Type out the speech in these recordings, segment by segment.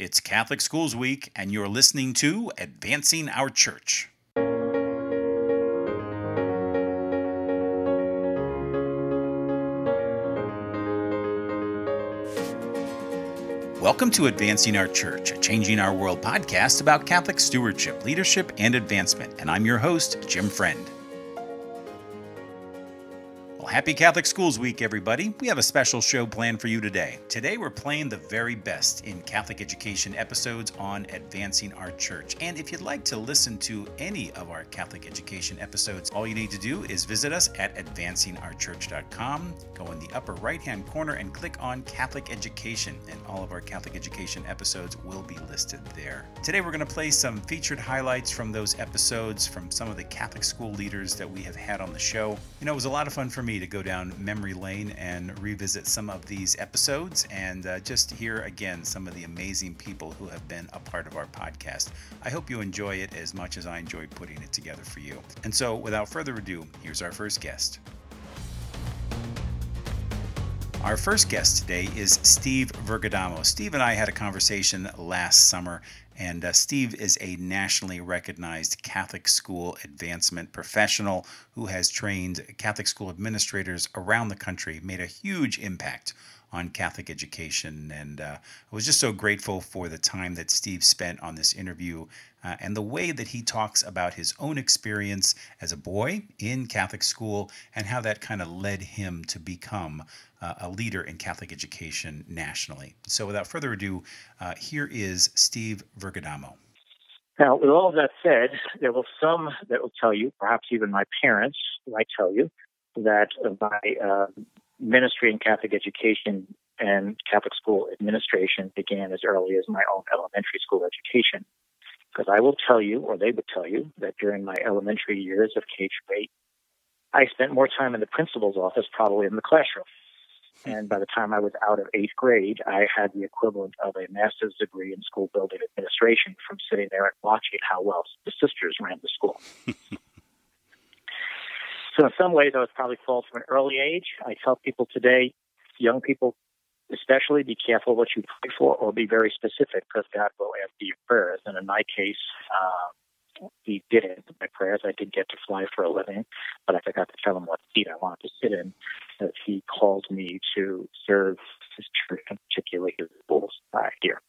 It's Catholic Schools Week, and you're listening to Advancing Our Church. Welcome to Advancing Our Church, a Changing Our World podcast about Catholic stewardship, leadership, and advancement. And I'm your host, Jim Friend. Well, happy Catholic Schools Week, everybody. We have a special show planned for you today. Today, we're playing the very best in Catholic education episodes on Advancing Our Church. And if you'd like to listen to any of our Catholic education episodes, all you need to do is visit us at advancingourchurch.com. Go in the upper right-hand corner and click on Catholic Education, and all of our Catholic education episodes will be listed there. Today, we're going to play some featured highlights from those episodes from some of the Catholic school leaders that we have had on the show. You know, it was a lot of fun for me to go down memory lane and revisit some of these episodes and just hear again some of the amazing people who have been a part of our podcast. I hope you enjoy it as much as I enjoy putting it together for you. And so, without further ado, here's our first guest. Our first guest today is Steve Vergadamo. Steve and I had a conversation last summer, and Steve is a nationally recognized Catholic school advancement professional who has trained Catholic school administrators around the country, made a huge impact on Catholic education, and I was just so grateful for the time that Steve spent on this interview and the way that he talks about his own experience as a boy in Catholic school and how that kind of led him to become a leader in Catholic education nationally. So without further ado, here is Steve Vergadamo. Now, with all of that said, there will some that will tell you, perhaps even my parents might tell you, that my ministry in Catholic education and Catholic school administration began as early as my own elementary school education. Because I will tell you, or they would tell you, that during my elementary years of K through 8, I spent more time in the principal's office probably in the classroom. And by the time I was out of 8th grade, I had the equivalent of a master's degree in school building administration from sitting there and watching how well the sisters ran the school. So in some ways, I was probably called from an early age. I tell people today, young people especially, be careful what you pray for, or be very specific, because God will answer your prayers. And in my case, He did answer my prayers. I did get to fly for a living, but I forgot to tell Him what seat I wanted to sit in, as He called me to serve His church, particularly His schools here.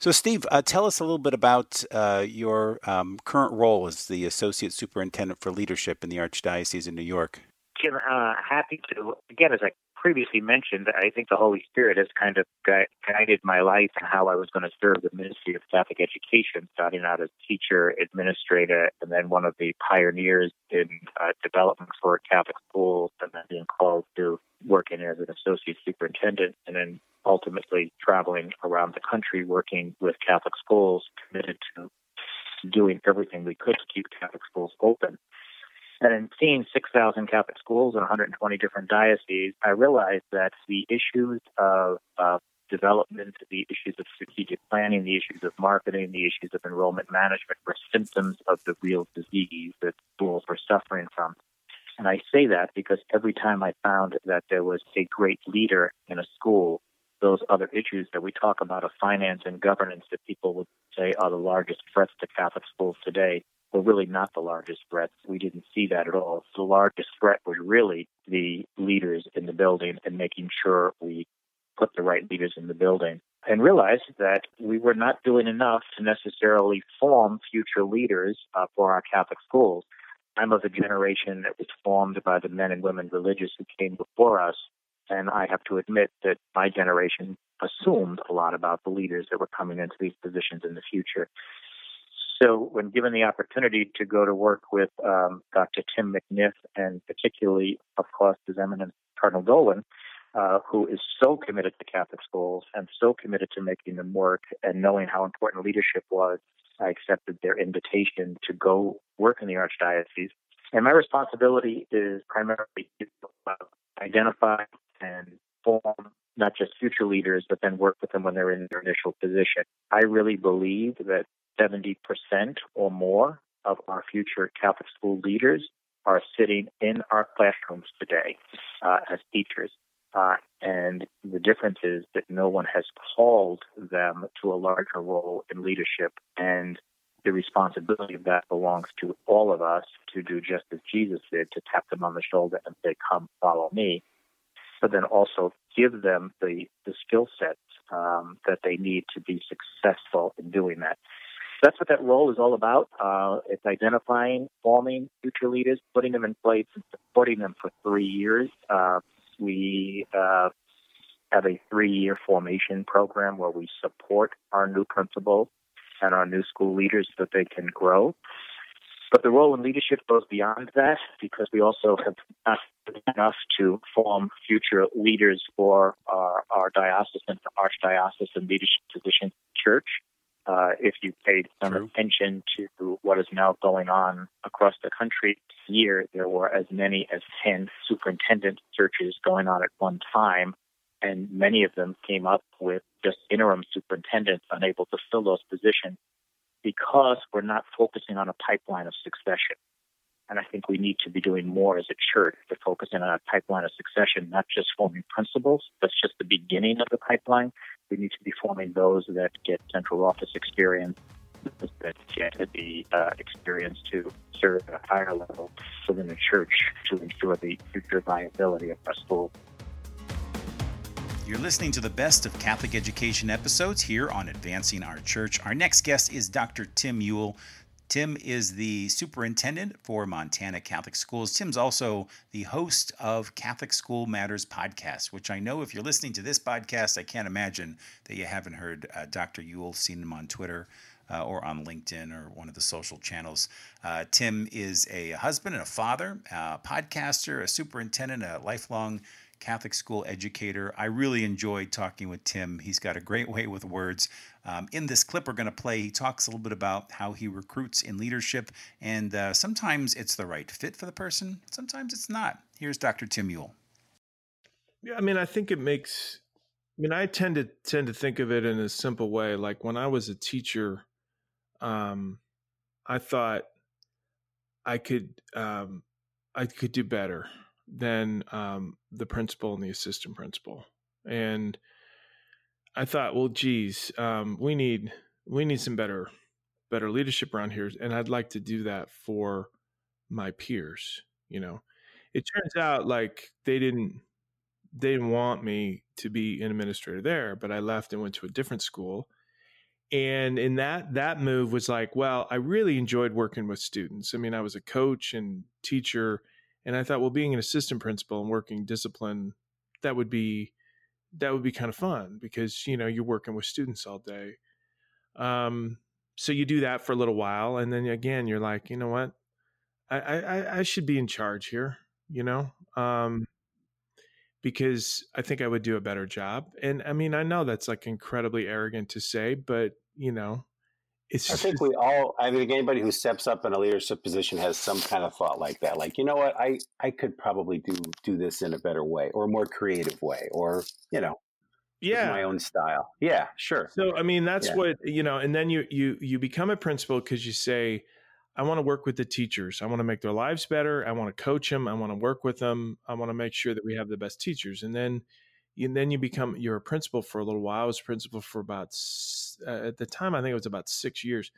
So, Steve, tell us a little bit about your current role as the Associate Superintendent for Leadership in the Archdiocese of New York. Jim, happy to. Again, as I previously mentioned, I think the Holy Spirit has kind of guided my life and how I was going to serve the ministry of Catholic education, starting out as teacher, administrator, and then one of the pioneers in development for Catholic schools, and then being called to working as an associate superintendent, and then ultimately traveling around the country working with Catholic schools, committed to doing everything we could to keep Catholic schools open. And in seeing 6,000 Catholic schools in 120 different dioceses, I realized that the issues of development, the issues of strategic planning, the issues of marketing, the issues of enrollment management were symptoms of the real disease that schools were suffering from. And I say that because every time I found that there was a great leader in a school, those other issues that we talk about of finance and governance that people would say are the largest threats to Catholic schools today were really not the largest threats. We didn't see that at all. The largest threat was really the leaders in the building and making sure we put the right leaders in the building, and realized that we were not doing enough to necessarily form future leaders for our Catholic schools. I'm of a generation that was formed by the men and women religious who came before us, and I have to admit that my generation assumed a lot about the leaders that were coming into these positions in the future. So when given the opportunity to go to work with Dr. Tim McNiff, and particularly, of course, His Eminence Cardinal Dolan, who is so committed to Catholic schools and so committed to making them work and knowing how important leadership was, I accepted their invitation to go work in the Archdiocese. And my responsibility is primarily to identify and form not just future leaders, but then work with them when they're in their initial position. I really believe that 70% or more of our future Catholic school leaders are sitting in our classrooms today as teachers. And the difference is that no one has called them to a larger role in leadership. And the responsibility of that belongs to all of us to do just as Jesus did, to tap them on the shoulder and say, come, follow me. But then also give them the skill sets that they need to be successful in doing that. That's what that role is all about. It's identifying, forming future leaders, putting them in place, and supporting them for 3 years. We have a 3-year formation program where we support our new principals and our new school leaders so that they can grow. But the role in leadership goes beyond that, because we also have not done enough to form future leaders for our diocesan, archdiocesan leadership positions in church. If you paid some attention to what is now going on across the country this year, there were as many as 10 superintendent searches going on at one time, and many of them came up with just interim superintendents unable to fill those positions, because we're not focusing on a pipeline of succession. And I think we need to be doing more as a church to focus in on a pipeline of succession, not just forming principals. That's just the beginning of the pipeline. We need to be forming those that get central office experience, that get the experience to serve at a higher level within the church to ensure the future viability of our school. You're listening to the Best of Catholic Education episodes here on Advancing Our Church. Our next guest is Dr. Tim Ewell. Tim is the superintendent for Montana Catholic Schools. Tim's also the host of Catholic School Matters Podcast, which I know if you're listening to this podcast, I can't imagine that you haven't heard Dr. Ewell, seen him on Twitter or on LinkedIn or one of the social channels. Tim is a husband and a father, a podcaster, a superintendent, a lifelong Catholic school educator. I really enjoyed talking with Tim. He's got a great way with words. In this clip we're going to play, he talks a little bit about how he recruits in leadership, and sometimes it's the right fit for the person, sometimes it's not. Here's Dr. Tim Ewell. Yeah, I think it makes, I tend to think of it in a simple way. Like when I was a teacher, I thought I could do better than the principal and the assistant principal. And I thought, well, geez, we need some better leadership around here. And I'd like to do that for my peers. It turns out like they didn't want me to be an administrator there, but I left and went to a different school. And in that move was like, well, I really enjoyed working with students. I was a coach and teacher. And I thought, well, being an assistant principal and working discipline, that would be kind of fun, because, you're working with students all day. So you do that for a little while. And then again, you're like, you know what, I should be in charge here, because I think I would do a better job. And I know that's like incredibly arrogant to say, but, I think we all, anybody who steps up in a leadership position has some kind of thought like that. Like, you know what, I could probably do this in a better way, or a more creative way, or, yeah, my own style. Yeah, sure. So, that's what, and then you become a principal because you say, I want to work with the teachers. I want to make their lives better. I want to coach them. I want to work with them. I want to make sure that we have the best teachers. And then you're a principal for a little while. I was principal for about, at the time, I think it was about 6 years.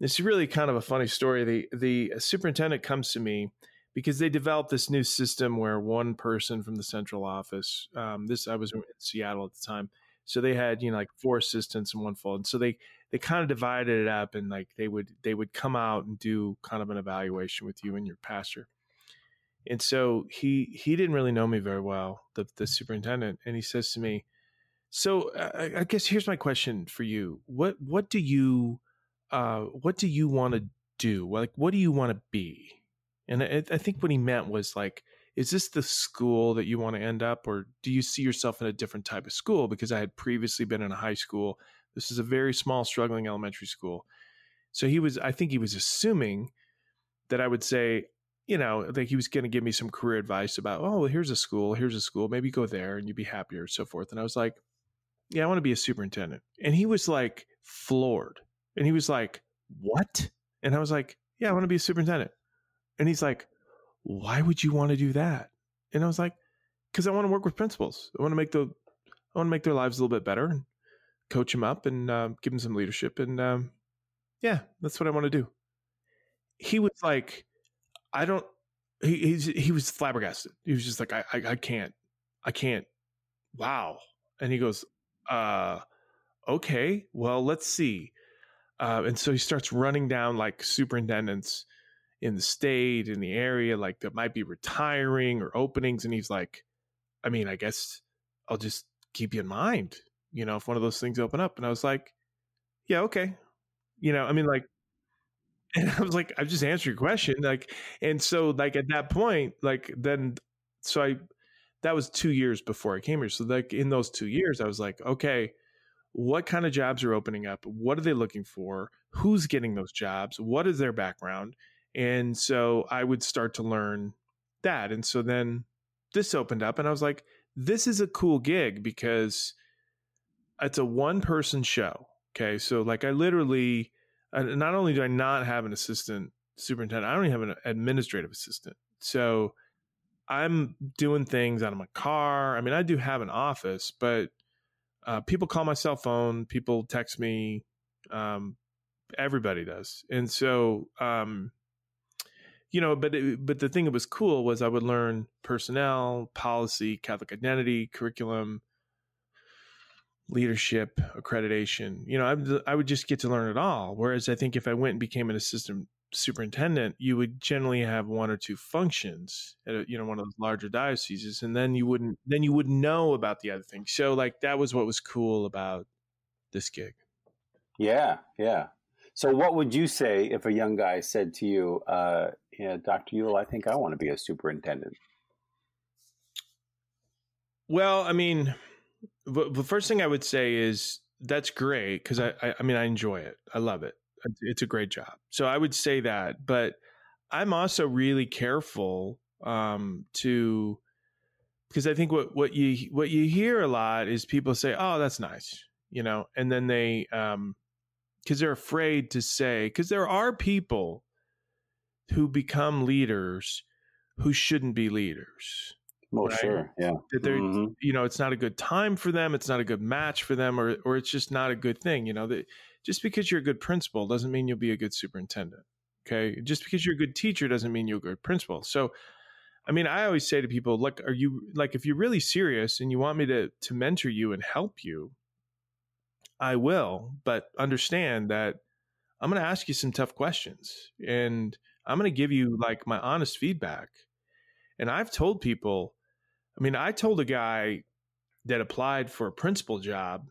This is really kind of a funny story. The superintendent comes to me because they developed this new system where one person from the central office, I was in Seattle at the time. So they had, like 4 assistants and 1 full. And so they kind of divided it up, and like they would come out and do kind of an evaluation with you and your pastor. And so he didn't really know me very well, the superintendent. And he says to me, so I guess here's my question for you. What do you want to do? Like, what do you want to be? And I think what he meant was like, is this the school that you want to end up, or do you see yourself in a different type of school? Because I had previously been in a high school. This is a very small, struggling elementary school. So I think he was assuming that I would say, like he was going to give me some career advice about, oh, well, here's a school, maybe go there and you'd be happier, so forth. And I was like, yeah, I want to be a superintendent. And he was like floored. And he was like, what? And I was like, yeah, I want to be a superintendent. And he's like, why would you want to do that? And I was like, because I want to work with principals. I want to make their lives a little bit better, and coach them up, and give them some leadership. And yeah, that's what I want to do. He was like, I don't. He was flabbergasted. He was just like, I can't. Wow. And he goes, okay, well, let's see. And so he starts running down like superintendents in the state, in the area, like that might be retiring or openings. And he's like, I mean, I guess I'll just keep you in mind, you know, if one of those things open up. And I was like, yeah, okay. You know, I mean, like, and I was like, I've just answered your question. Like, and so like at that point, like then, so that was 2 years before I came here. So like in those 2 years, I was like, okay, what kind of jobs are opening up? What are they looking for? Who's getting those jobs? What is their background? And so I would start to learn that. And so then this opened up and I was like, this is a cool gig because it's a one-person show. Okay. So like I literally, not only do I not have an assistant superintendent, I don't even have an administrative assistant. So I'm doing things out of my car. I mean, I do have an office, but people call my cell phone. People text me. Everybody does. And so, you know, but the thing that was cool was I would learn personnel, policy, Catholic identity, curriculum, leadership, accreditation. You know, I would just get to learn it all. Whereas I think if I went and became an assistant superintendent, you would generally have one or two functions at a, you know, one of those larger dioceses, and then you wouldn't know about the other things. So like that was what was cool about this gig. Yeah. So what would you say if a young guy said to you, yeah, Dr. Ewell, I think I want to be a superintendent? Well, I mean, the first thing I would say is that's great because I mean, I enjoy it. I love it. It's a great job. So I would say that, but I'm also really careful because I think what you hear a lot is people say, oh, that's nice, you know, and then they, because they're afraid to say, because there are people who become leaders who shouldn't be leaders. Oh, right? Sure. Yeah. That they're, you know, it's not a good time for them. It's not a good match for them, or it's just not a good thing. You know, that just because you're a good principal doesn't mean you'll be a good superintendent. Okay. Just because you're a good teacher doesn't mean you're a good principal. So, I mean, I always say to people, look, are you like, if you're really serious and you want me to mentor you and help you, I will, but understand that I'm going to ask you some tough questions and I'm going to give you like my honest feedback. And I've told people, I mean, I told a guy that applied for a principal job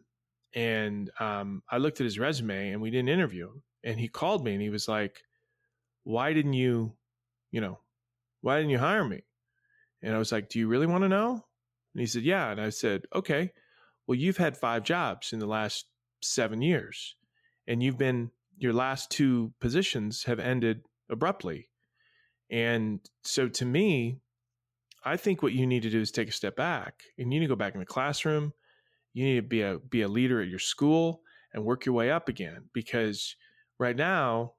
and I looked at his resume and we didn't interview him. And he called me and he was like, why didn't you hire me? And I was like, do you really want to know? And he said, yeah. And I said, okay, well, you've had 5 jobs in the last 7 years and your last 2 positions have ended abruptly. And so to me, I think what you need to do is take a step back and you need to go back in the classroom. You need to be a leader at your school and work your way up again, because right now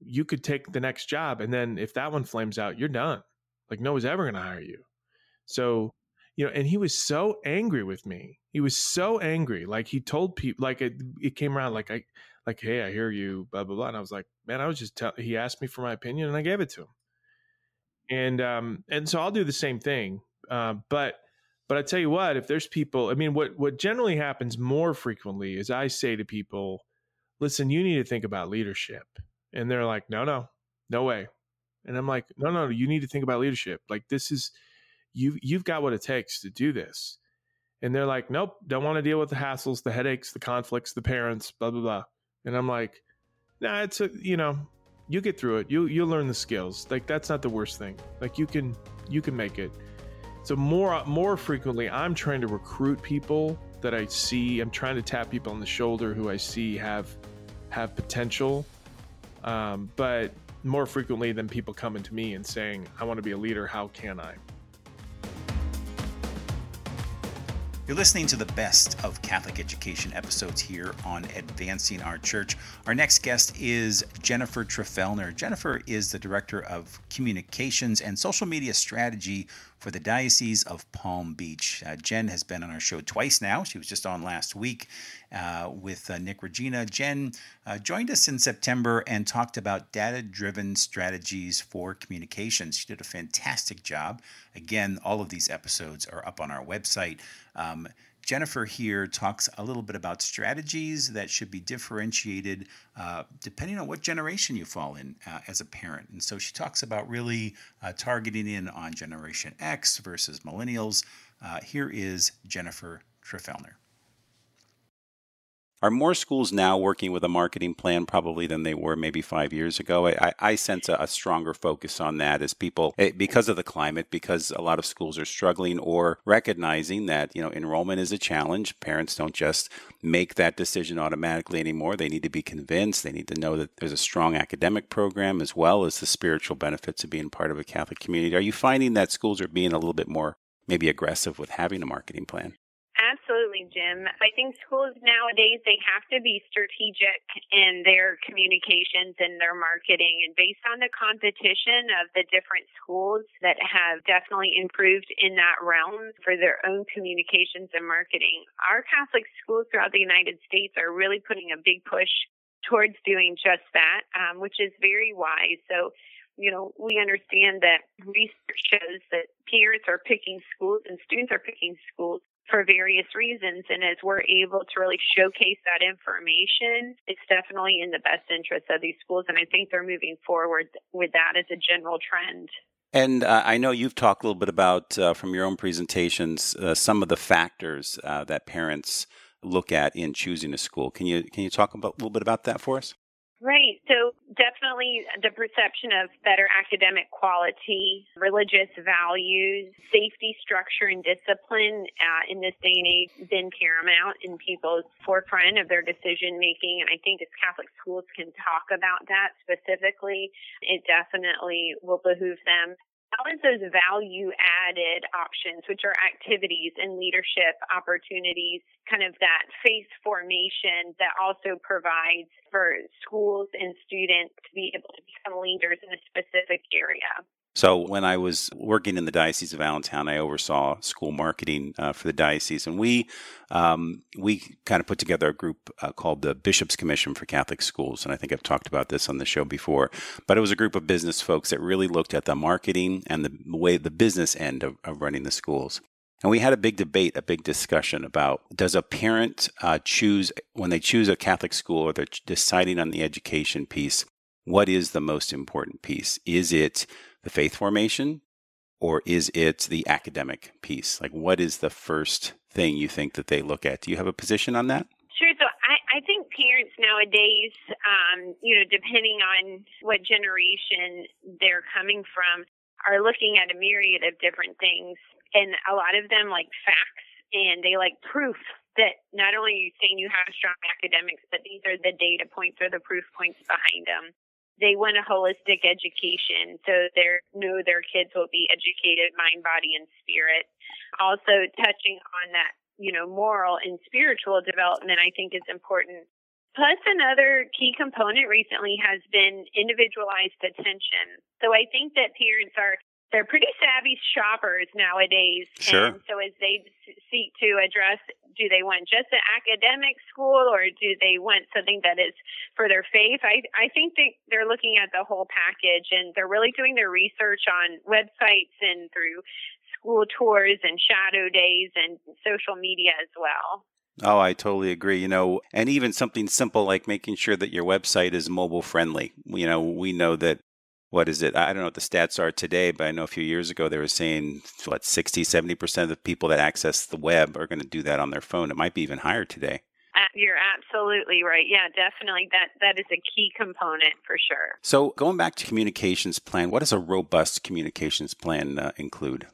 you could take the next job. And then if that one flames out, you're done. Like no one's ever going to hire you. So, you know, and he was so angry with me. He was so angry. Like he told people, like it came around like, hey, I hear you, blah, blah, blah. And I was like, man, I was just he asked me for my opinion and I gave it to him. And so I'll do the same thing. But I tell you what, if there's people, I mean, what generally happens more frequently is I say to people, listen, you need to think about leadership. And they're like, no way. And I'm like, no, you need to think about leadership. Like this is, you've got what it takes to do this. And they're like, nope, don't want to deal with the hassles, the headaches, the conflicts, the parents, blah, blah, blah. And I'm like, nah, it's a, you know, you get through it. You'll learn the skills. Like that's not the worst thing. Like you can make it. So more frequently, I'm trying to recruit people that I see. I'm trying to tap people on the shoulder who I see have potential. But more frequently than people coming to me and saying, I want to be a leader. How can I? You're listening to the best of Catholic education episodes here on Advancing Our Church. Our next guest is Jennifer Trefelner. Jennifer is the Director of Communications and Social Media Strategy for the Diocese of Palm Beach. Jen has been on our show twice now. She was just on last week with Nick Regina. Jen joined us in September and talked about data-driven strategies for communications. She did a fantastic job. Again, all of these episodes are up on our website. Jennifer here talks a little bit about strategies that should be differentiated depending on what generation you fall in as a parent. And so she talks about really targeting in on Generation X versus millennials. Here is Jennifer Trefelner. Are more schools now working with a marketing plan probably than they were maybe 5 years ago? I sense a stronger focus on that as people, because of the climate, because a lot of schools are struggling or recognizing that, you know, enrollment is a challenge. Parents don't just make that decision automatically anymore. They need to be convinced. They need to know that there's a strong academic program as well as the spiritual benefits of being part of a Catholic community. Are you finding that schools are being a little bit more maybe aggressive with having a marketing plan? Absolutely, Jim. I think schools nowadays, they have to be strategic in their communications and their marketing. And based on the competition of the different schools that have definitely improved in that realm for their own communications and marketing, our Catholic schools throughout the United States are really putting a big push towards doing just that, which is very wise. So, you know, we understand that research shows that parents are picking schools and students are picking schools for various reasons. And as we're able to really showcase that information, it's definitely in the best interest of these schools. And I think they're moving forward with that as a general trend. And I know you've talked a little bit about, from your own presentations, some of the factors that parents look at in choosing a school. Can you talk about, a little bit about that for us? Right. So definitely the perception of better academic quality, religious values, safety, structure, and discipline in this day and age has been paramount in people's forefront of their decision-making. And I think as Catholic schools can talk about that specifically, it definitely will behoove them. How is those value-added options, which are activities and leadership opportunities, kind of that faith formation that also provides for schools and students to be able to become leaders in a specific area? So when I was working in the Diocese of Allentown, I oversaw school marketing for the diocese. And we kind of put together a group called the Bishop's Commission for Catholic Schools. And I think I've talked about this on the show before. But it was a group of business folks that really looked at the marketing and the way the business end of running the schools. And we had a big debate, a big discussion about, does a parent choose, when they choose a Catholic school or they're deciding on the education piece, what is the most important piece? Is it the faith formation, or is it the academic piece? Like, what is the first thing you think that they look at? Do you have a position on that? Sure. So I think parents nowadays, depending on what generation they're coming from, are looking at a myriad of different things. And a lot of them like facts, and they like proof that not only are you saying you have strong academics, but these are the data points or the proof points behind them. They want a holistic education, so they know their kids will be educated mind, body, and spirit. Also, touching on that, moral and spiritual development, I think is important. Plus, another key component recently has been individualized attention. So I think that parents they're pretty savvy shoppers nowadays. Sure. And so as they seek to address, do they want just an academic school or do they want something that is for their faith? I think that they're looking at the whole package, and they're really doing their research on websites and through school tours and shadow days and social media as well. Oh, I totally agree. And even something simple like making sure that your website is mobile friendly. We know that. What is it? I don't know what the stats are today, but I know a few years ago they were saying, 60-70% of the people that access the web are going to do that on their phone. It might be even higher today. You're absolutely right. Yeah, definitely. That is a key component for sure. So going back to communications plan, what does a robust communications plan include?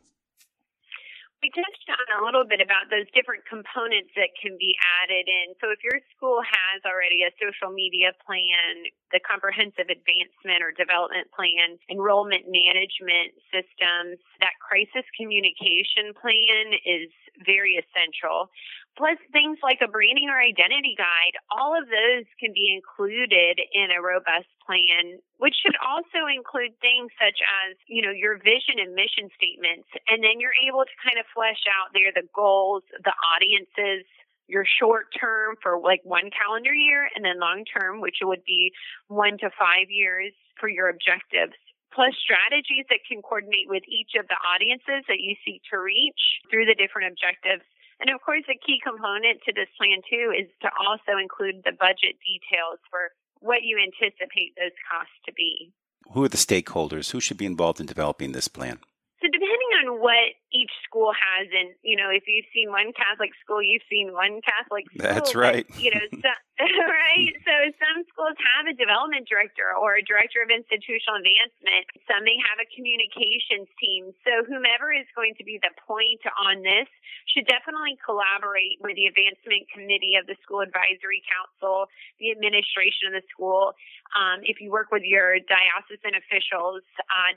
We touched on a little bit about those different components that can be added in. So if your school has already a social media plan, the comprehensive advancement or development plan, enrollment management systems, that crisis communication plan is very essential. Plus things like a branding or identity guide, all of those can be included in a robust plan, which should also include things such as, you know, your vision and mission statements. And then you're able to kind of flesh out there the goals, the audiences, your short term for like one calendar year, and then long term, which would be 1 to 5 years for your objectives, plus strategies that can coordinate with each of the audiences that you seek to reach through the different objectives. And of course, a key component to this plan too is to also include the budget details for what you anticipate those costs to be. Who are the stakeholders? Who should be involved in developing this plan? So depending on what each school has, and, you know, if you've seen one Catholic school, you've seen one Catholic school. That's right. But, you know, right? So some schools have a development director or a director of institutional advancement. Some may have a communications team. So whomever is going to be the point on this should definitely collaborate with the advancement committee of the school advisory council, the administration of the school. If you work with your diocesan officials,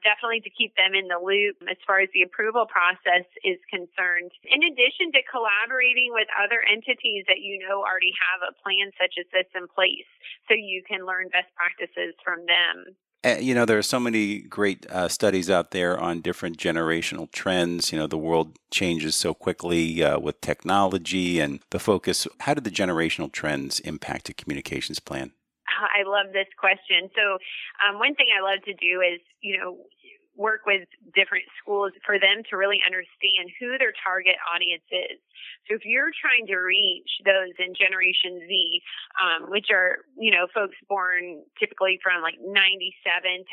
definitely to keep them in the loop as far as the approval process is concerned. In addition to collaborating with other entities that you know already have a plan such as this in place, so you can learn best practices from them. You know, there are so many great studies out there on different generational trends. You know, the world changes so quickly with technology and the focus. How do the generational trends impact a communications plan? I love this question. So one thing I love to do is, you know, work with different schools for them to really understand who their target audience is. So if you're trying to reach those in Generation Z, which are, you know, folks born typically from like 97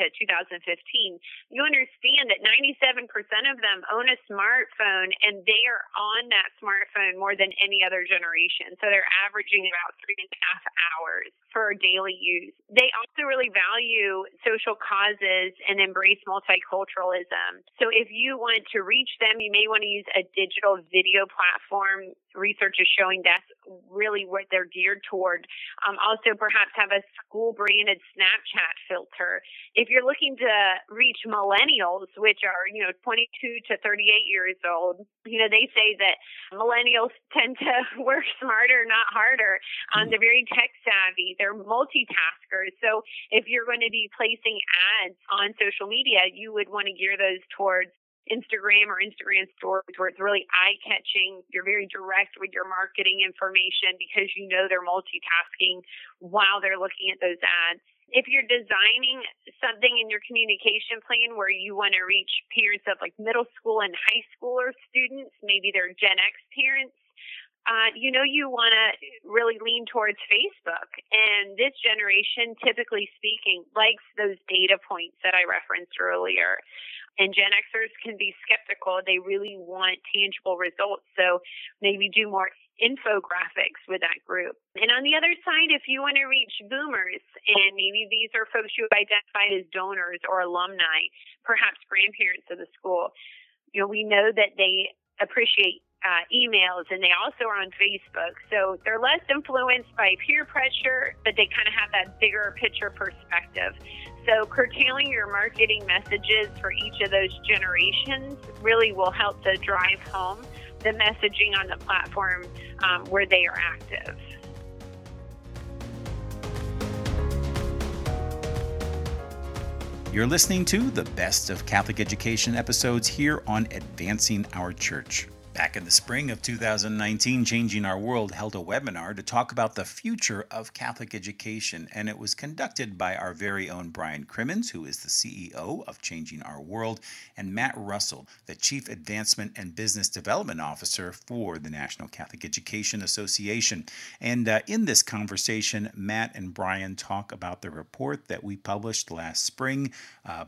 to 2015, you understand that 97% of them own a smartphone and they are on that smartphone more than any other generation. So they're averaging about 3.5 hours for daily use. They also really value social causes and embrace multiculturalism. So if you want to reach them, you may want to use a digital video platform. Research is showing that's really what they're geared toward. Also, perhaps have a school-branded Snapchat filter. If you're looking to reach millennials, which are, you know, 22 to 38 years old, you know, they say that millennials tend to work smarter, not harder. They're very tech-savvy. They're multitaskers. So if you're going to be placing ads on social media, you would want to gear those towards Instagram or Instagram stories where it's really eye-catching. You're very direct with your marketing information because you know they're multitasking while they're looking at those ads. If you're designing something in your communication plan where you want to reach parents of like middle school and high schooler students, maybe they're Gen X parents, you know, you want to really lean towards Facebook. And this generation, typically speaking, likes those data points that I referenced earlier. And Gen Xers can be skeptical. They really want tangible results. So maybe do more infographics with that group. And on the other side, if you want to reach boomers, and maybe these are folks you have identified as donors or alumni, perhaps grandparents of the school, you know, we know that they appreciate emails, and they also are on Facebook. So they're less influenced by peer pressure, but they kind of have that bigger picture perspective. So curtailing your marketing messages for each of those generations really will help to drive home the messaging on the platform where they are active. You're listening to the Best of Catholic Education episodes here on Advancing Our Church. Back in the spring of 2019, Changing Our World held a webinar to talk about the future of Catholic education, and it was conducted by our very own Brian Crimmins, who is the CEO of Changing Our World, and Matt Russell, the Chief Advancement and Business Development Officer for the National Catholic Education Association. And in this conversation, Matt and Brian talk about the report that we published last spring.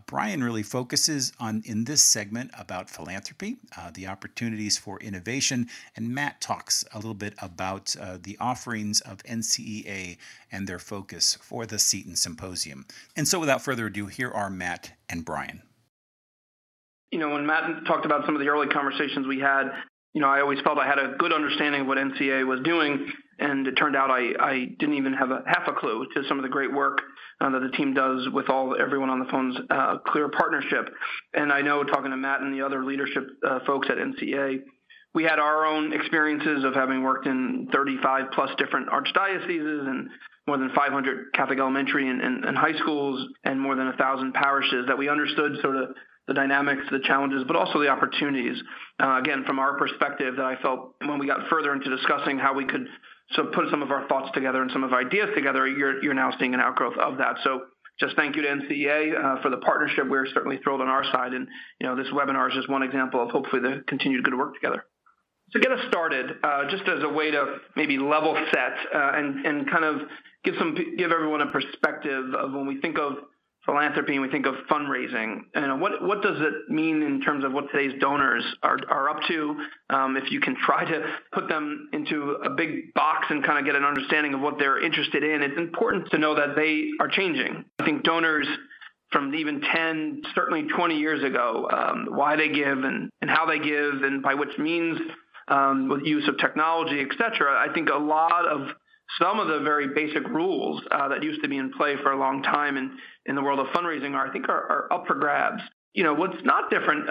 Brian really focuses on, in this segment, about philanthropy, the opportunities for innovation, and Matt talks a little bit about the offerings of NCEA and their focus for the Seton Symposium. And so without further ado, here are Matt and Brian. You know, when Matt talked about some of the early conversations we had, you know, I always felt I had a good understanding of what NCEA was doing, and it turned out I didn't even have half a clue to some of the great work that the team does with everyone on the phone's clear partnership. And I know talking to Matt and the other leadership folks at NCEA, we had our own experiences of having worked in 35 plus different archdioceses and more than 500 Catholic elementary and high schools and more than 1,000 parishes, that we understood sort of the dynamics, the challenges, but also the opportunities. Again, from our perspective, that I felt when we got further into discussing how we could sort of put some of our thoughts together and some of our ideas together, you're now seeing an outgrowth of that. So just thank you to NCEA for the partnership. We're certainly thrilled on our side. And, you know, this webinar is just one example of hopefully the continued good work together. So get us started, just as a way to maybe level set and kind of give everyone a perspective of when we think of philanthropy and we think of fundraising. And what does it mean in terms of what today's donors are up to? If you can try to put them into a big box and kind of get an understanding of what they're interested in, it's important to know that they are changing. I think donors from even 10, certainly 20 years ago, why they give and how they give and by which means, with use of technology, et cetera, I think a lot of some of the very basic rules that used to be in play for a long time in the world of fundraising are up for grabs. You know, what's not different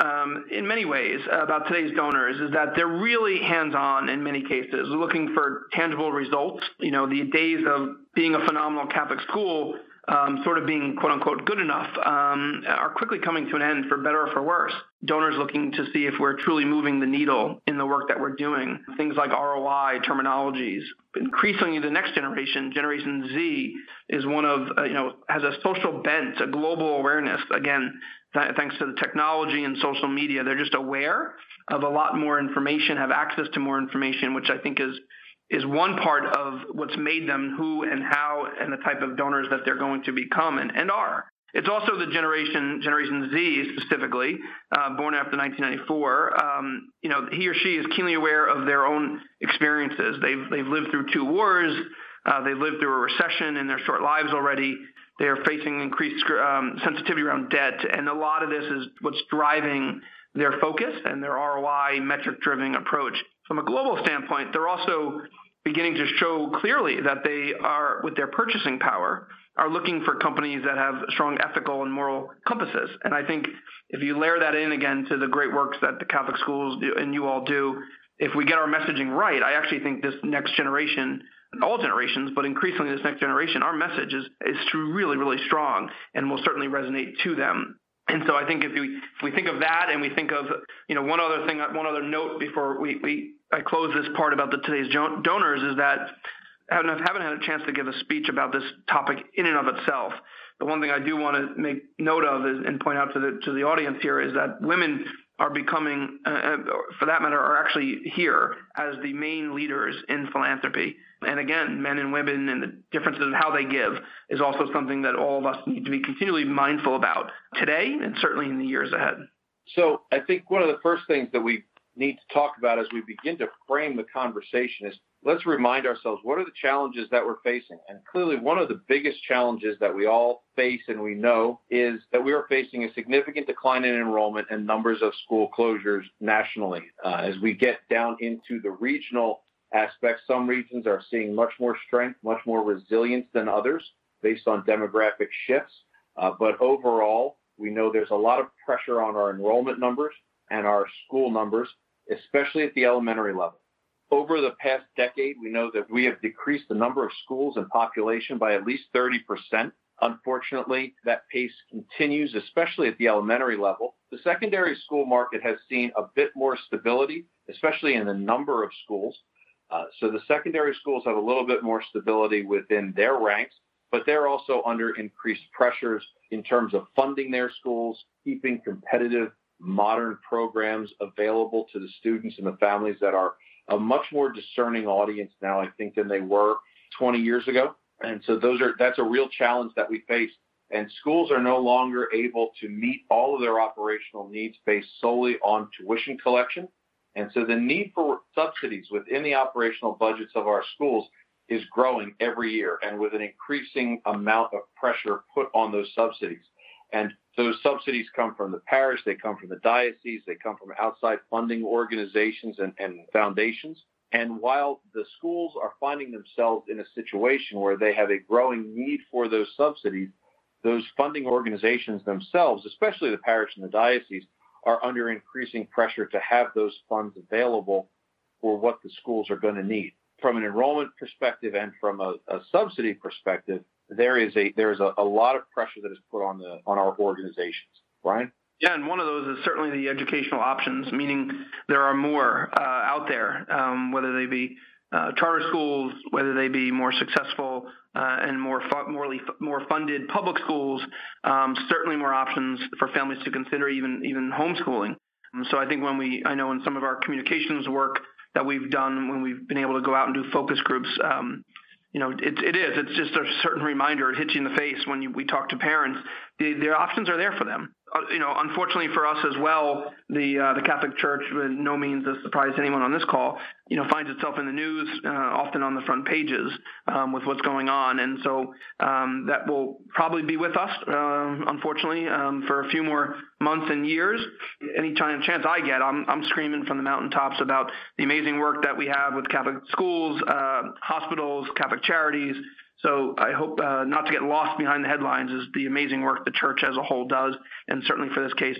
in many ways about today's donors is that they're really hands-on in many cases, looking for tangible results. You know, the days of being a phenomenal Catholic school, sort of being, quote unquote, good enough, are quickly coming to an end, for better or for worse. Donors looking to see if we're truly moving the needle in the work that we're doing. Things like ROI, terminologies. Increasingly, the next generation, Generation Z, is one of, has a social bent, a global awareness. Again, thanks to the technology and social media, they're just aware of a lot more information, have access to more information, which I think is one part of what's made them who and how and the type of donors that they're going to become and are. It's also the Generation Z specifically, born after 1994. He or she is keenly aware of their own experiences. They've lived through 2 wars. They've lived through a recession in their short lives already. They are facing increased sensitivity around debt. And a lot of this is what's driving their focus and their ROI metric-driven approach. From a global standpoint, they're also beginning to show clearly that they are, with their purchasing power, are looking for companies that have strong ethical and moral compasses. And I think if you layer that in again to the great works that the Catholic schools do, and you all do, if we get our messaging right, I actually think this next generation, all generations, but increasingly this next generation, our message is really, really strong and will certainly resonate to them. And so I think if we think of that and we think of, one other note before I close this part about today's donors is that I haven't had a chance to give a speech about this topic in and of itself. The one thing I do want to make note of is, and point out to the audience here, is that women are becoming, for that matter, are actually here as the main leaders in philanthropy. And again, men and women and the differences of how they give is also something that all of us need to be continually mindful about today and certainly in the years ahead. So I think one of the first things that we need to talk about as we begin to frame the conversation is let's remind ourselves, what are the challenges that we're facing? And clearly one of the biggest challenges that we all face and we know is that we are facing a significant decline in enrollment and numbers of school closures nationally. As we get down into the regional aspects, some regions are seeing much more strength, much more resilience than others based on demographic shifts. But overall, we know there's a lot of pressure on our enrollment numbers and our school numbers, especially at the elementary level. Over the past decade, we know that we have decreased the number of schools and population by at least 30%. Unfortunately, that pace continues, especially at the elementary level. The secondary school market has seen a bit more stability, especially in the number of schools. So the secondary schools have a little bit more stability within their ranks, but they're also under increased pressures in terms of funding their schools, keeping competitive modern programs available to the students and the families that are a much more discerning audience now, I think, than they were 20 years ago. And so that's a real challenge that we face. And schools are no longer able to meet all of their operational needs based solely on tuition collection. And so the need for subsidies within the operational budgets of our schools is growing every year, and with an increasing amount of pressure put on those subsidies. And those subsidies come from the parish, they come from the diocese, they come from outside funding organizations and foundations. And while the schools are finding themselves in a situation where they have a growing need for those subsidies, those funding organizations themselves, especially the parish and the diocese, are under increasing pressure to have those funds available for what the schools are going to need. From an enrollment perspective and from a subsidy perspective, there is a lot of pressure that is put on our organizations. Brian? Yeah, and one of those is certainly the educational options, meaning there are more out there, whether they be charter schools, whether they be more successful and more funded public schools, certainly more options for families to consider, even homeschooling. And so I think I know in some of our communications work that we've done, when we've been able to go out and do focus groups, it's just a certain reminder. It hits you in the face when we talk to parents. Their options are there for them. Unfortunately for us as well, the Catholic Church, by no means a surprise to anyone on this call, finds itself in the news, often on the front pages, with what's going on. And so that will probably be with us, unfortunately, for a few more months and years. Any chance I get, I'm screaming from the mountaintops about the amazing work that we have with Catholic schools, hospitals, Catholic charities. So I hope not to get lost behind the headlines is the amazing work the church as a whole does, and certainly for this case,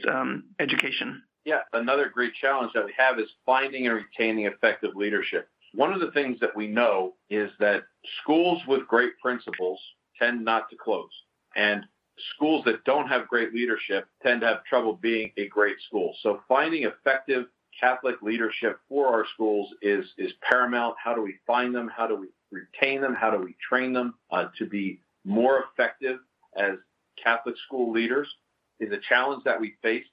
education. Yeah, another great challenge that we have is finding and retaining effective leadership. One of the things that we know is that schools with great principals tend not to close, and schools that don't have great leadership tend to have trouble being a great school. So finding effective Catholic leadership for our schools is paramount. How do we find them? How do we retain them? How do we train them to be more effective as Catholic school leaders is a challenge that we face.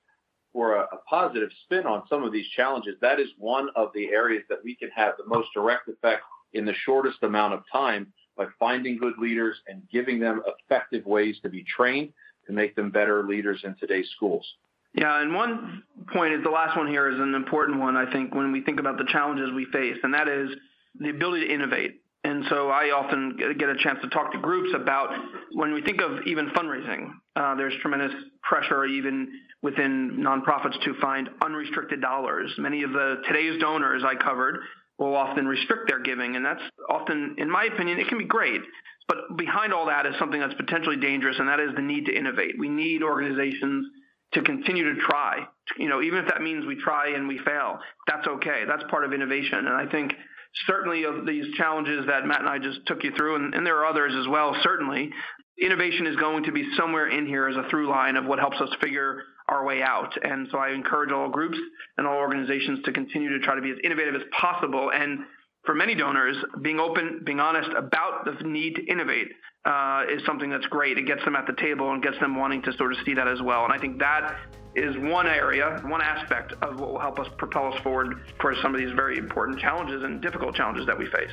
For a positive spin on some of these challenges, that is one of the areas that we can have the most direct effect in the shortest amount of time by finding good leaders and giving them effective ways to be trained to make them better leaders in today's schools. Yeah, and one point is the last one here is an important one, I think, when we think about the challenges we face, and that is the ability to innovate. And so I often get a chance to talk to groups about when we think of even fundraising, there's tremendous pressure even within nonprofits to find unrestricted dollars. Many of today's donors I covered will often restrict their giving, and that's often, in my opinion, it can be great. But behind all that is something that's potentially dangerous, and that is the need to innovate. We need organizations to continue to try. Even if that means we try and we fail, that's okay. That's part of innovation. And I think certainly of these challenges that Matt and I just took you through, and there are others as well, certainly, innovation is going to be somewhere in here as a through line of what helps us figure our way out. And so I encourage all groups and all organizations to continue to try to be as innovative as possible. And for many donors, being open, being honest about the need to innovate is something that's great. It gets them at the table and gets them wanting to sort of see that as well. And I think that is one area, one aspect of what will help us propel us forward for some of these very important challenges and difficult challenges that we face.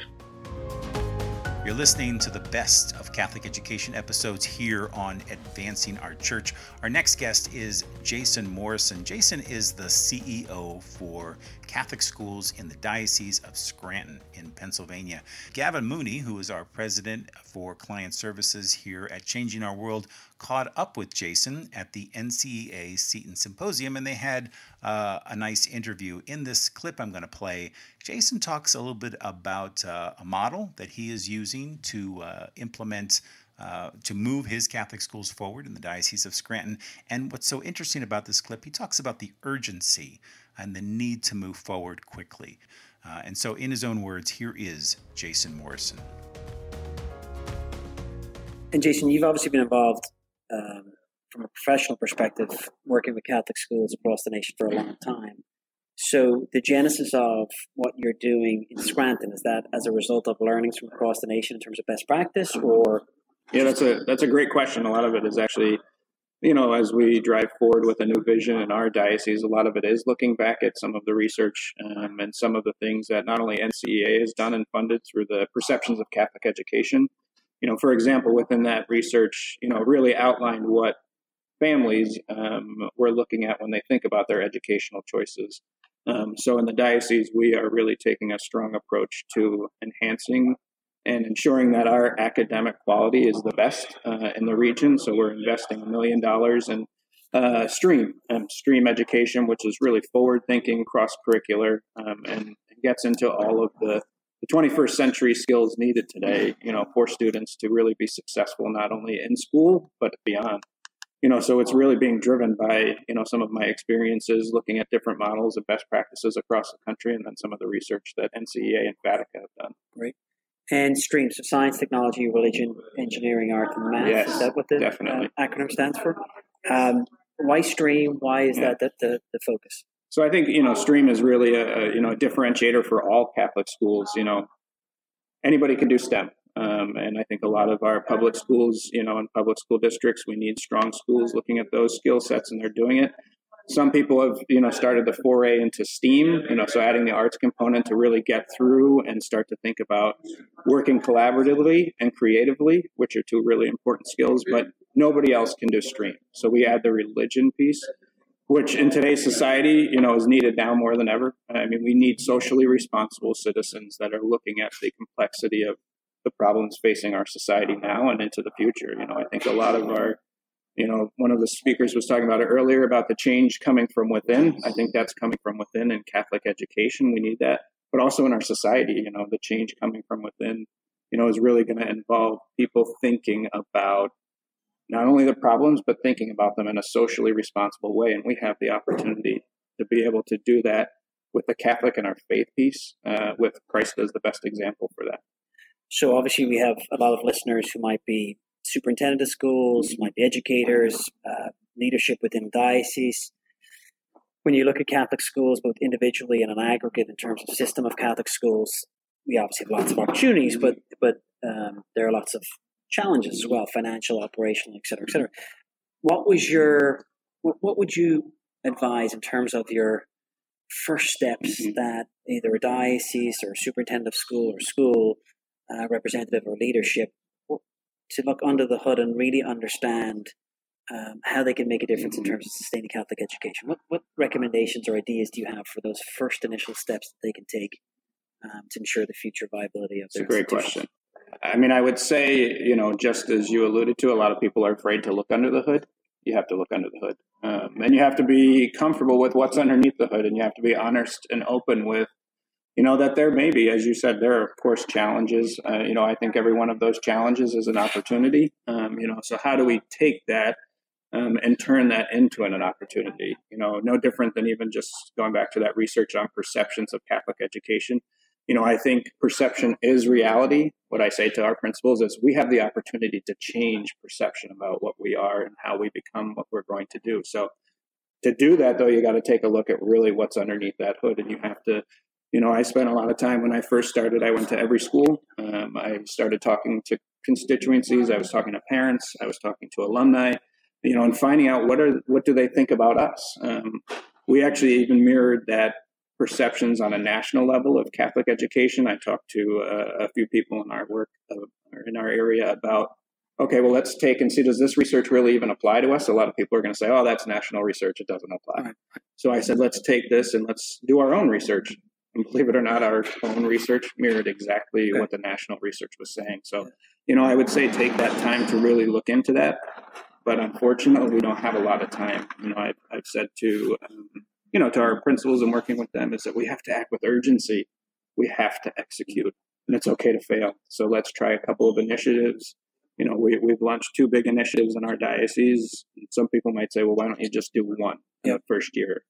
You're listening to the Best of Catholic Education episodes here on Advancing Our Church. Our next guest is Jason Morrison. Jason is the CEO for Catholic Schools in the Diocese of Scranton in Pennsylvania. Gavin Mooney, who is our president for client services here at Changing Our World, caught up with Jason at the NCEA Seton Symposium, and they had a nice interview. In this clip I'm going to play, Jason talks a little bit about a model that he is using to implement, to move his Catholic schools forward in the Diocese of Scranton. And what's so interesting about this clip, he talks about the urgency and the need to move forward quickly. And so in his own words, here is Jason Morrison. And Jason, you've obviously been involved from a professional perspective, working with Catholic schools across the nation for a long time. So the genesis of what you're doing in Scranton, is that as a result of learnings from across the nation in terms of best practice, or? Yeah, that's a great question. A lot of it is actually, as we drive forward with a new vision in our diocese, a lot of it is looking back at some of the research and some of the things that not only NCEA has done and funded through the Perceptions of Catholic Education. For example, within that research, really outlined what families were looking at when they think about their educational choices. So in the diocese, we are really taking a strong approach to enhancing and ensuring that our academic quality is the best in the region. So we're investing $1 million in STREAM education, which is really forward-thinking, cross-curricular, and gets into all of the 21st century skills needed today, for students to really be successful, not only in school, but beyond. So it's really being driven by, some of my experiences looking at different models of best practices across the country, and then some of the research that NCEA and Vatican have done. Right. And STREAMs, so science, technology, religion, engineering, art, and math. Yes, is that what the acronym stands for? Why STREAM? Why is that the focus? So I think, STREAM is really a differentiator for all Catholic schools. Anybody can do STEM. And I think a lot of our public schools, in public school districts, we need strong schools looking at those skill sets, and they're doing it. Some people have, started the foray into STEAM, so adding the arts component to really get through and start to think about working collaboratively and creatively, which are two really important skills, but nobody else can do STREAM. So we add the religion piece, which in today's society, is needed now more than ever. I mean, we need socially responsible citizens that are looking at the complexity of the problems facing our society now and into the future. I think a lot of our one of the speakers was talking about it earlier about the change coming from within. I think that's coming from within in Catholic education. We need that. But also in our society, the change coming from within, is really going to involve people thinking about not only the problems, but thinking about them in a socially responsible way. And we have the opportunity to be able to do that with the Catholic and our faith piece, with Christ as the best example for that. So obviously we have a lot of listeners who might be superintendent of schools, might be educators, leadership within diocese. When you look at Catholic schools, both individually and an aggregate in terms of system of Catholic schools, we obviously have lots of opportunities, but there are lots of challenges as well, financial, operational, et cetera, et cetera. What would you advise in terms of your first steps that either a diocese or a superintendent of school or school representative or leadership to look under the hood and really understand how they can make a difference in terms of sustaining Catholic education? What recommendations or ideas do you have for those first initial steps that they can take to ensure the future viability of their institution? It's a great question. I mean, I would say, just as you alluded to, a lot of people are afraid to look under the hood. You have to look under the hood. And you have to be comfortable with what's underneath the hood, and you have to be honest and open with, that there may be, as you said, there are, of course, challenges. I think every one of those challenges is an opportunity. So how do we take that and turn that into an opportunity? No different than even just going back to that research on perceptions of Catholic education. I think perception is reality. What I say to our principals is we have the opportunity to change perception about what we are and how we become what we're going to do. So to do that, though, you got to take a look at really what's underneath that hood, and you have to. I spent a lot of time when I first started, I went to every school. I started talking to constituencies. I was talking to parents. I was talking to alumni, and finding out what do they think about us? We actually even mirrored that perceptions on a national level of Catholic education. I talked to a few people in our work or in our area about, okay, well, let's take and see, does this research really even apply to us? A lot of people are going to say, oh, that's national research. It doesn't apply. Right. So I said, let's take this and let's do our own research. And believe it or not, our own research mirrored exactly what the national research was saying. So, I would say take that time to really look into that. But unfortunately, we don't have a lot of time. I've said to, to our principals and working with them is that we have to act with urgency. We have to execute. And it's okay to fail. So let's try a couple of initiatives. We've launched two big initiatives in our diocese. Some people might say, well, why don't you just do one the first year,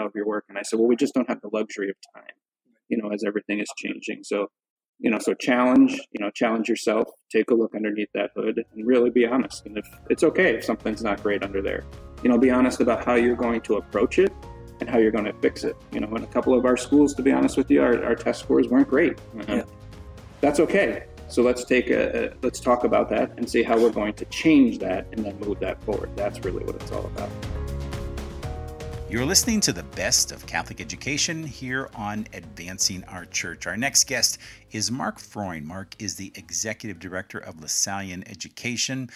of your work? And I said, well, we just don't have the luxury of time, as everything is changing. So, so challenge yourself, take a look underneath that hood and really be honest. And if it's okay, if something's not great under there, be honest about how you're going to approach it and how you're going to fix it. In a couple of our schools, to be honest with you, our test scores weren't great. That's okay. So let's talk about that and see how we're going to change that and then move that forward. That's really what it's all about. You're listening to the best of Catholic education here on Advancing Our Church. Our next guest is Mark Freund. Mark is the Executive Director of Lasallian Education.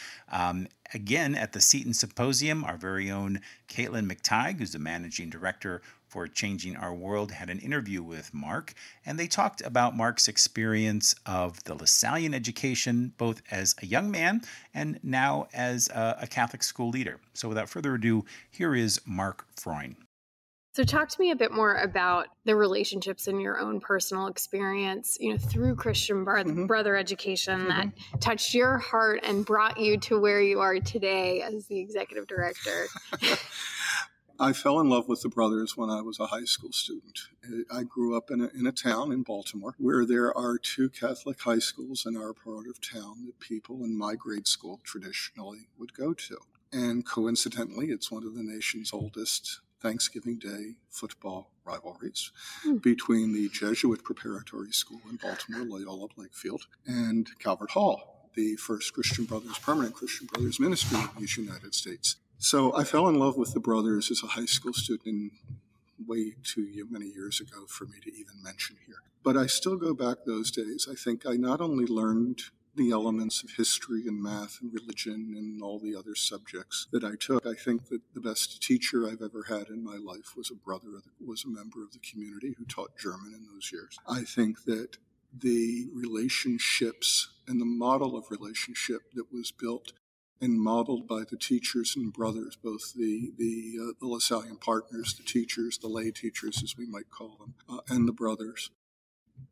Again, at the Seton Symposium, our very own Caitlin McTighe, who's the Managing Director for Changing Our World, had an interview with Mark, and they talked about Mark's experience of the Lasallian education, both as a young man and now as a Catholic school leader. So without further ado, here is Mark Freund. So talk to me a bit more about the relationships in your own personal experience, through Christian Brother Education that touched your heart and brought you to where you are today as the executive director. I fell in love with the brothers when I was a high school student. I grew up in a town in Baltimore where there are two Catholic high schools in our part of town that people in my grade school traditionally would go to. And coincidentally, it's one of the nation's oldest Thanksgiving Day football rivalries between the Jesuit Preparatory School in Baltimore, Loyola Blakefield, and Calvert Hall, the first permanent Christian Brothers ministry in these United States. So I fell in love with the brothers as a high school student way too many years ago for me to even mention here. But I still go back those days. I think I not only learned the elements of history and math and religion and all the other subjects that I took. I think that the best teacher I've ever had in my life was a member of the community who taught German in those years. I think that the relationships and the model of relationship that was built and modeled by the teachers and brothers, both the Lasallian partners, the teachers, the lay teachers, as we might call them, and the brothers,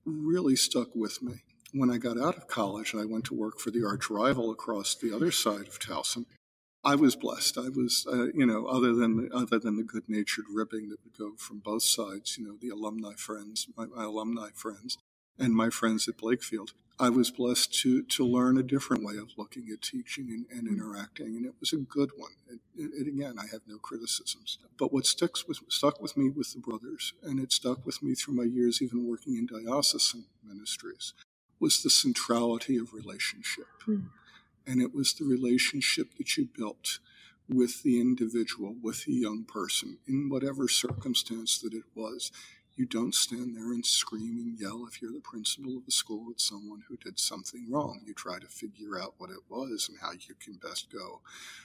really stuck with me. When I got out of college and I went to work for the arch rival across the other side of Towson, I was blessed. I was, other than the good-natured ribbing that would go from both sides, the alumni friends, my alumni friends, and my friends at Blakefield, I was blessed to learn a different way of looking at teaching and interacting, and it was a good one. Again, I have no criticisms. But what stuck with me with the brothers, and it stuck with me through my years even working in diocesan ministries, was the centrality of relationship. And it was the relationship that you built with the individual, with the young person, in whatever circumstance that it was. You don't stand there and scream and yell if you're the principal of the school at someone who did something wrong. You try to figure out what it was and how you can best go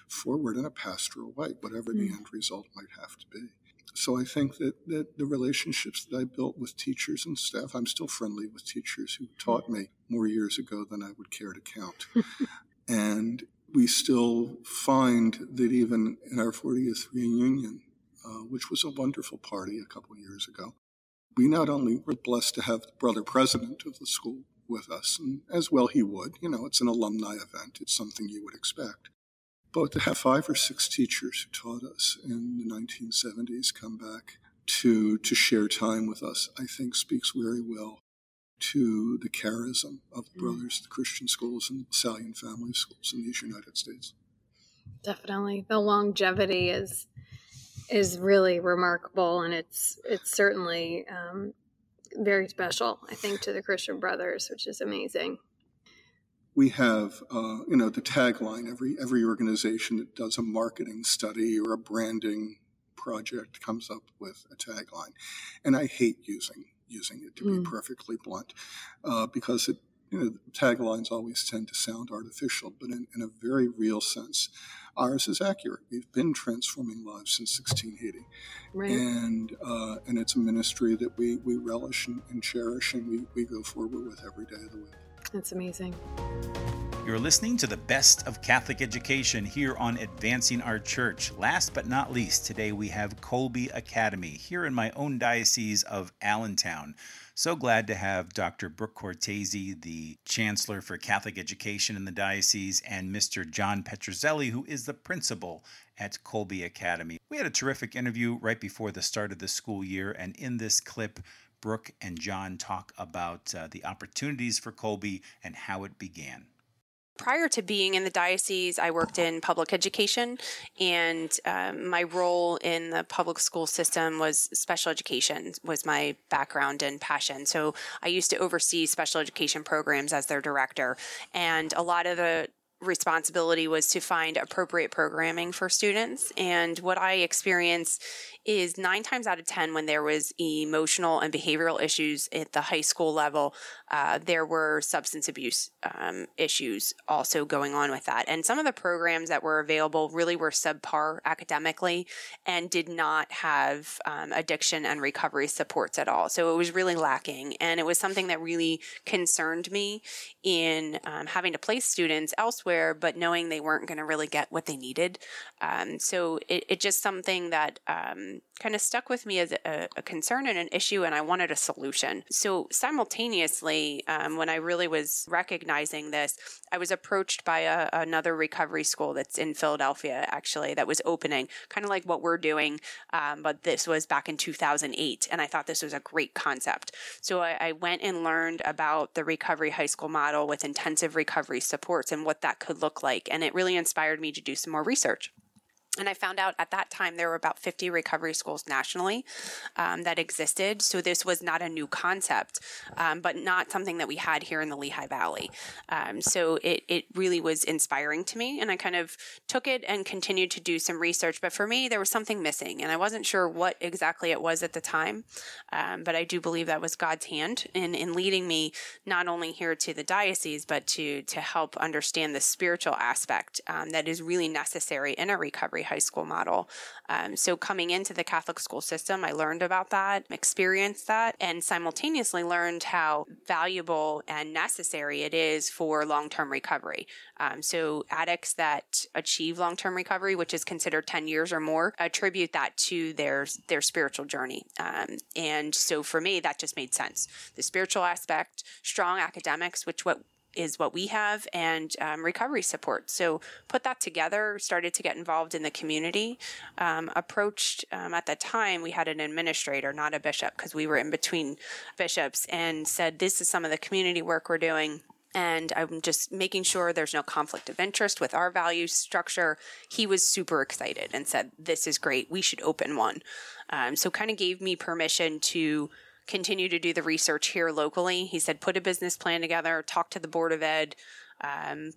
forward in a pastoral way, whatever the end result might have to be. So I think that the relationships that I built with teachers and staff, I'm still friendly with teachers who taught me more years ago than I would care to count. And we still find that even in our 40th reunion, which was a wonderful party a couple of years ago, we not only were blessed to have the brother president of the school with us, and as well he would, it's an alumni event, it's something you would expect. But to have 5 or 6 teachers who taught us in the 1970s come back to share time with us, I think speaks very well to the charism of the brothers, the Christian schools, and the Lasallian family schools in these United States. Definitely. The longevity is really remarkable, and it's certainly very special, I think, to the Christian Brothers, which is amazing. We have, the tagline, every organization that does a marketing study or a branding project comes up with a tagline. And I hate using it, to be perfectly blunt, because taglines always tend to sound artificial. But in a very real sense, ours is accurate. We've been transforming lives since 1680. Right. And it's a ministry that we relish and cherish, and we go forward with every day of the week. That's amazing. You're listening to the best of Catholic education here on Advancing Our Church. Last but not least, today we have Colby Academy here in my own diocese of Allentown. So glad to have Dr. Brooke Cortese, the Chancellor for Catholic Education in the diocese, and Mr. John Petrosselli, who is the principal at Colby Academy. We had a terrific interview right before the start of the school year, and in this clip, Brooke and John talk about the opportunities for Colby and how it began. Prior to being in the diocese, I worked in public education, and my role in the public school system was special education, was my background and passion. So I used to oversee special education programs as their director, and a lot of the responsibility was to find appropriate programming for students. And what I experienced is 9 times out of 10 when there was emotional and behavioral issues at the high school level, there were substance abuse issues also going on with that. And some of the programs that were available really were subpar academically and did not have addiction and recovery supports at all. So it was really lacking. And it was something that really concerned me in having to place students elsewhere elsewhere, but knowing they weren't going to really get what they needed. So it just something that kind of stuck with me as a concern and an issue, and I wanted a solution. So simultaneously, when I really was recognizing this, I was approached by another recovery school that's in Philadelphia, actually, that was opening, kind of like what we're doing, but this was back in 2008, and I thought this was a great concept. So I went and learned about the recovery high school model with intensive recovery supports and what that could look like, and it really inspired me to do some more research. And I found out at that time there were about 50 recovery schools nationally that existed. So this was not a new concept, but not something that we had here in the Lehigh Valley. So it really was inspiring to me. And I kind of took it and continued to do some research. But for me, there was something missing. And I wasn't sure what exactly it was at the time. But I do believe that was God's hand in leading me not only here to the diocese, but to help understand the spiritual aspect that is really necessary in a recovery high school model. So coming into the Catholic school system, I learned about that, experienced that, and simultaneously learned how valuable and necessary it is for long-term recovery. So addicts that achieve long-term recovery, which is considered 10 years or more, attribute that to their spiritual journey. And so for me, that just made sense. The spiritual aspect, strong academics, which is what we have, and recovery support. So put that together, started to get involved in the community, approached, at the time, we had an administrator, not a bishop, because we were in between bishops, and said, this is some of the community work we're doing. And I'm just making sure there's no conflict of interest with our value structure. He was super excited and said, this is great. We should open one. So kind of gave me permission to continue to do the research here locally. He said, put a business plan together, talk to the Board of Ed,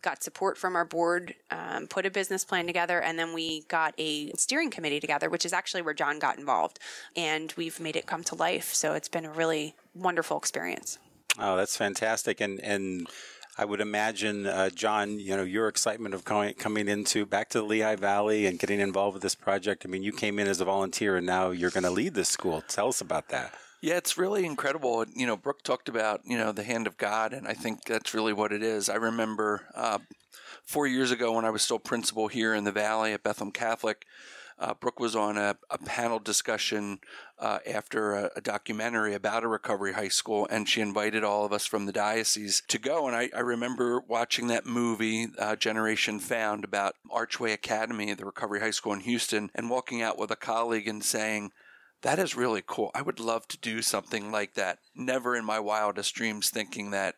got support from our board, put a business plan together, and then we got a steering committee together, which is actually where John got involved. And we've made it come to life. So it's been a really wonderful experience. Oh, that's fantastic. And I would imagine, John, you know, your excitement of coming back to the Lehigh Valley and getting involved with this project. I mean, you came in as a volunteer and now you're going to lead this school. Tell us about that. Yeah, it's really incredible. You know, Brooke talked about, you know, the hand of God, and I think that's really what it is. I remember 4 years ago when I was still principal here in the Valley at Bethlehem Catholic, Brooke was on a panel discussion after a documentary about a recovery high school, and she invited all of us from the diocese to go. And I remember watching that movie, Generation Found, about Archway Academy, the recovery high school in Houston, and walking out with a colleague and saying, that is really cool. I would love to do something like that. Never in my wildest dreams thinking that,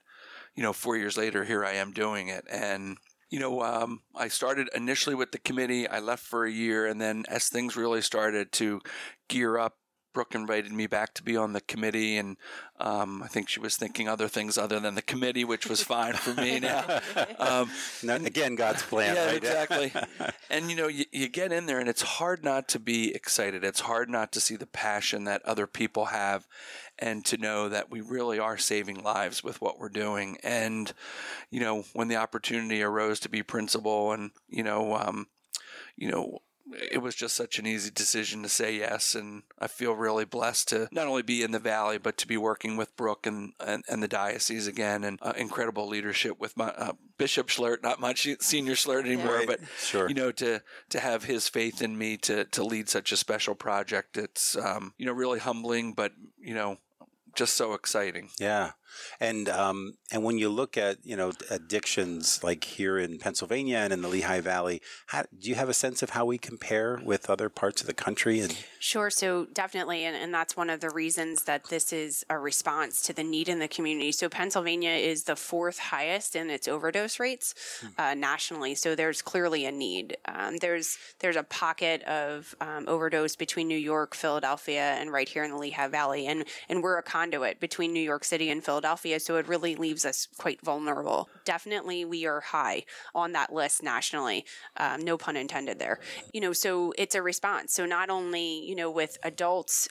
you know, 4 years later, here I am doing it. And, you know, I started initially with the committee. I left for a year. And then as things really started to gear up, Brooke invited me back to be on the committee, and I think she was thinking other things other than the committee, which was fine for me now. Again, God's plan. Yeah, right? Exactly. And, you know, you get in there, and it's hard not to be excited. It's hard not to see the passion that other people have and to know that we really are saving lives with what we're doing. And, you know, when the opportunity arose to be principal and, it was just such an easy decision to say yes, and I feel really blessed to not only be in the Valley, but to be working with Brooke and the diocese again, and incredible leadership with my Bishop Schlert, not my senior Schlert anymore, yeah. But sure. You know, to have his faith in me to lead such a special project, it's you know, really humbling, but you know, just so exciting. Yeah. And when you look at, you know, addictions like here in Pennsylvania and in the Lehigh Valley, do you have a sense of how we compare with other parts of the country? Sure. So definitely. And that's one of the reasons that this is a response to the need in the community. So Pennsylvania is the fourth highest in its overdose rates nationally. So there's clearly a need. There's a pocket of overdose between New York, Philadelphia, and right here in the Lehigh Valley. And we're a conduit between New York City and Philadelphia, so it really leaves us quite vulnerable. Definitely, we are high on that list nationally. No pun intended there. You know, so it's a response. So not only, you know, with adults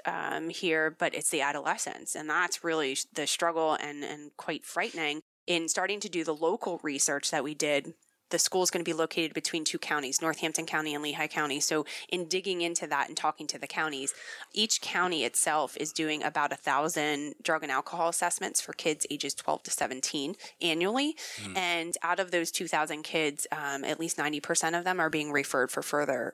here, but it's the adolescents, and that's really the struggle and quite frightening. In starting to do the local research that we did, the school is going to be located between two counties, Northampton County and Lehigh County. So in digging into that and talking to the counties, each county itself is doing about 1,000 drug and alcohol assessments for kids ages 12 to 17 annually. Mm. And out of those 2,000 kids, at least 90% of them are being referred for further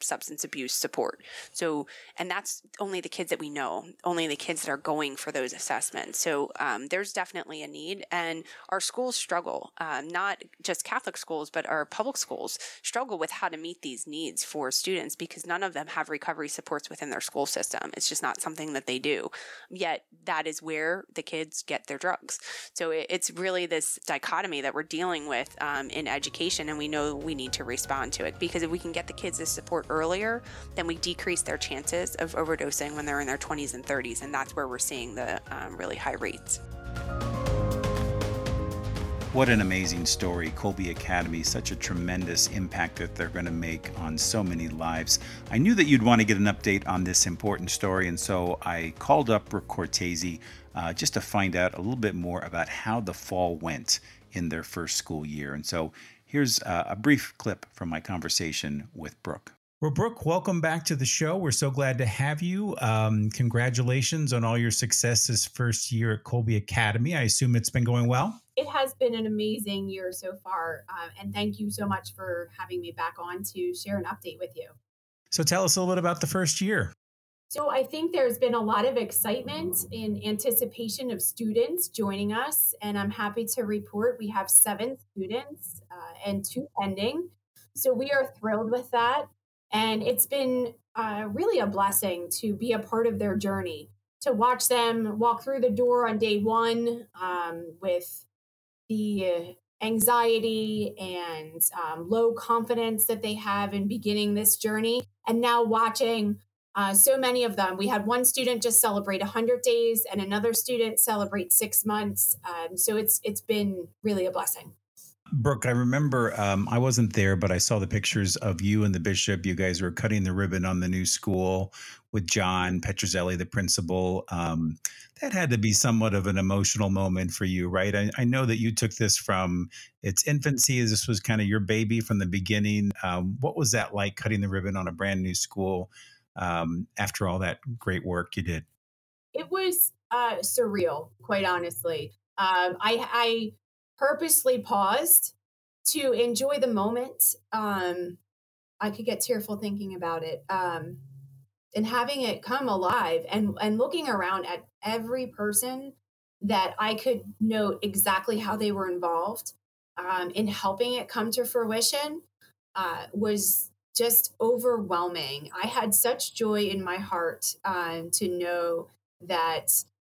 substance abuse support. So, and that's only the kids that we know, only the kids that are going for those assessments. So there's definitely a need. And our schools struggle, not just Catholic schools, but our public schools struggle with how to meet these needs for students because none of them have recovery supports within their school system. It's just not something that they do. Yet that is where the kids get their drugs. So it's really this dichotomy that we're dealing with in education, and we know we need to respond to it because if we can get the kids this support earlier, then we decrease their chances of overdosing when they're in their 20s and 30s, and that's where we're seeing the really high rates. What an amazing story. Colby Academy, such a tremendous impact that they're going to make on so many lives. I knew that you'd want to get an update on this important story, and so I called up Brooke Cortese just to find out a little bit more about how the fall went in their first school year. And so here's a brief clip from my conversation with Brooke. Well, Brooke, welcome back to the show. We're so glad to have you. Congratulations on all your success this first year at Colby Academy. I assume it's been going well. It has been an amazing year so far. And thank you so much for having me back on to share an update with you. So tell us a little bit about the first year. So I think there's been a lot of excitement in anticipation of students joining us. And I'm happy to report we have 7 students and 2 pending. So we are thrilled with that. And it's been really a blessing to be a part of their journey, to watch them walk through the door on day one with the anxiety and low confidence that they have in beginning this journey. And now watching so many of them. We had one student just celebrate 100 days and another student celebrate 6 months. So it's been really a blessing. Brooke, I remember I wasn't there, but I saw the pictures of you and the bishop. You guys were cutting the ribbon on the new school with John Petrosselli, the principal. That had to be somewhat of an emotional moment for you, right? I know that you took this from its infancy. This was kind of your baby from the beginning. What was that like, cutting the ribbon on a brand new school after all that great work you did? It was surreal, quite honestly. I purposely paused to enjoy the moment. I could get tearful thinking about it, and having it come alive and looking around at every person that I could note exactly how they were involved in helping it come to fruition was just overwhelming. I had such joy in my heart to know that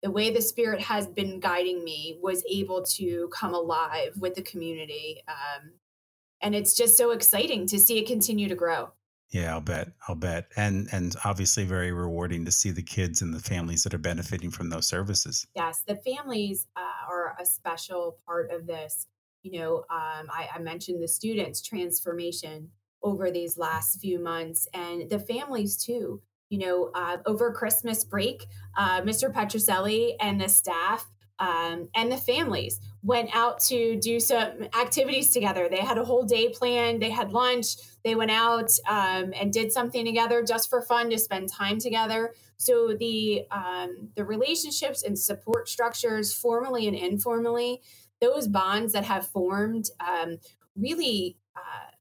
the way the Spirit has been guiding me was able to come alive with the community. And it's just so exciting to see it continue to grow. Yeah, I'll bet. And obviously very rewarding to see the kids and the families that are benefiting from those services. Yes, the families are a special part of this. You know, I mentioned the students' transformation over these last few months and the families too. You know, over Christmas break, Mr. Petrosselli and the staff and the families went out to do some activities together. They had a whole day planned. They had lunch. They went out and did something together just for fun, to spend time together. So the relationships and support structures, formally and informally, those bonds that have formed really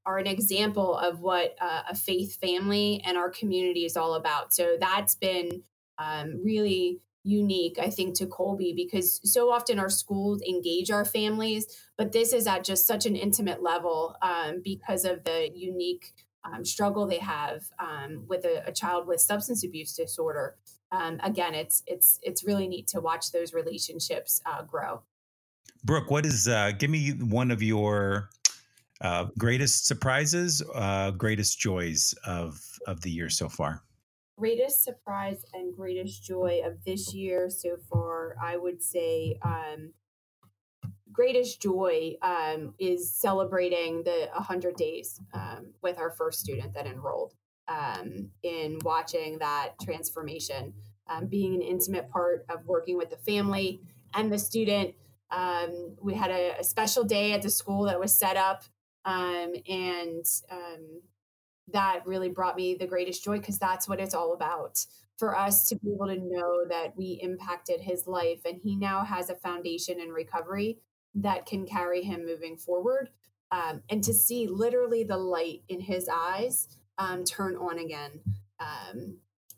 are an example of what a faith family and our community is all about. So that's been really unique, I think, to Colby, because so often our schools engage our families, but this is at just such an intimate level because of the unique struggle they have with a child with substance abuse disorder. Again, it's really neat to watch those relationships grow. Brooke, what is give me one of your greatest surprises, greatest joys of the year so far? Greatest surprise and greatest joy of this year so far, I would say greatest joy is celebrating the 100 days with our first student that enrolled, in watching that transformation, being an intimate part of working with the family and the student. We had a special day at the school that was set up And that really brought me the greatest joy, because that's what it's all about. For us to be able to know that we impacted his life, and he now has a foundation in recovery that can carry him moving forward, and to see literally the light in his eyes turn on again.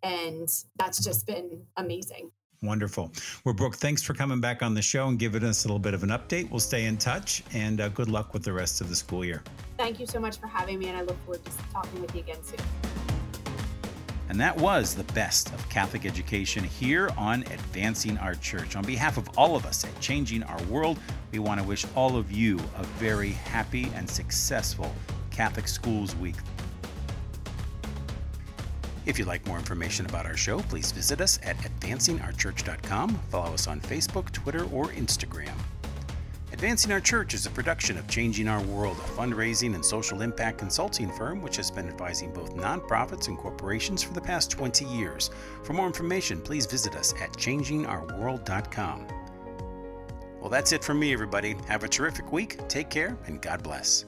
And that's just been amazing. Wonderful. Well, Brooke, thanks for coming back on the show and giving us a little bit of an update. We'll stay in touch, and good luck with the rest of the school year. Thank you so much for having me, and I look forward to talking with you again soon. And that was the best of Catholic education here on Advancing Our Church. On behalf of all of us at Changing Our World, we want to wish all of you a very happy and successful Catholic Schools Week. If you'd like more information about our show, please visit us at advancingourchurch.com. Follow us on Facebook, Twitter, or Instagram. Advancing Our Church is a production of Changing Our World, a fundraising and social impact consulting firm which has been advising both nonprofits and corporations for the past 20 years. For more information, please visit us at changingourworld.com. Well, that's it from me, everybody. Have a terrific week. Take care, and God bless.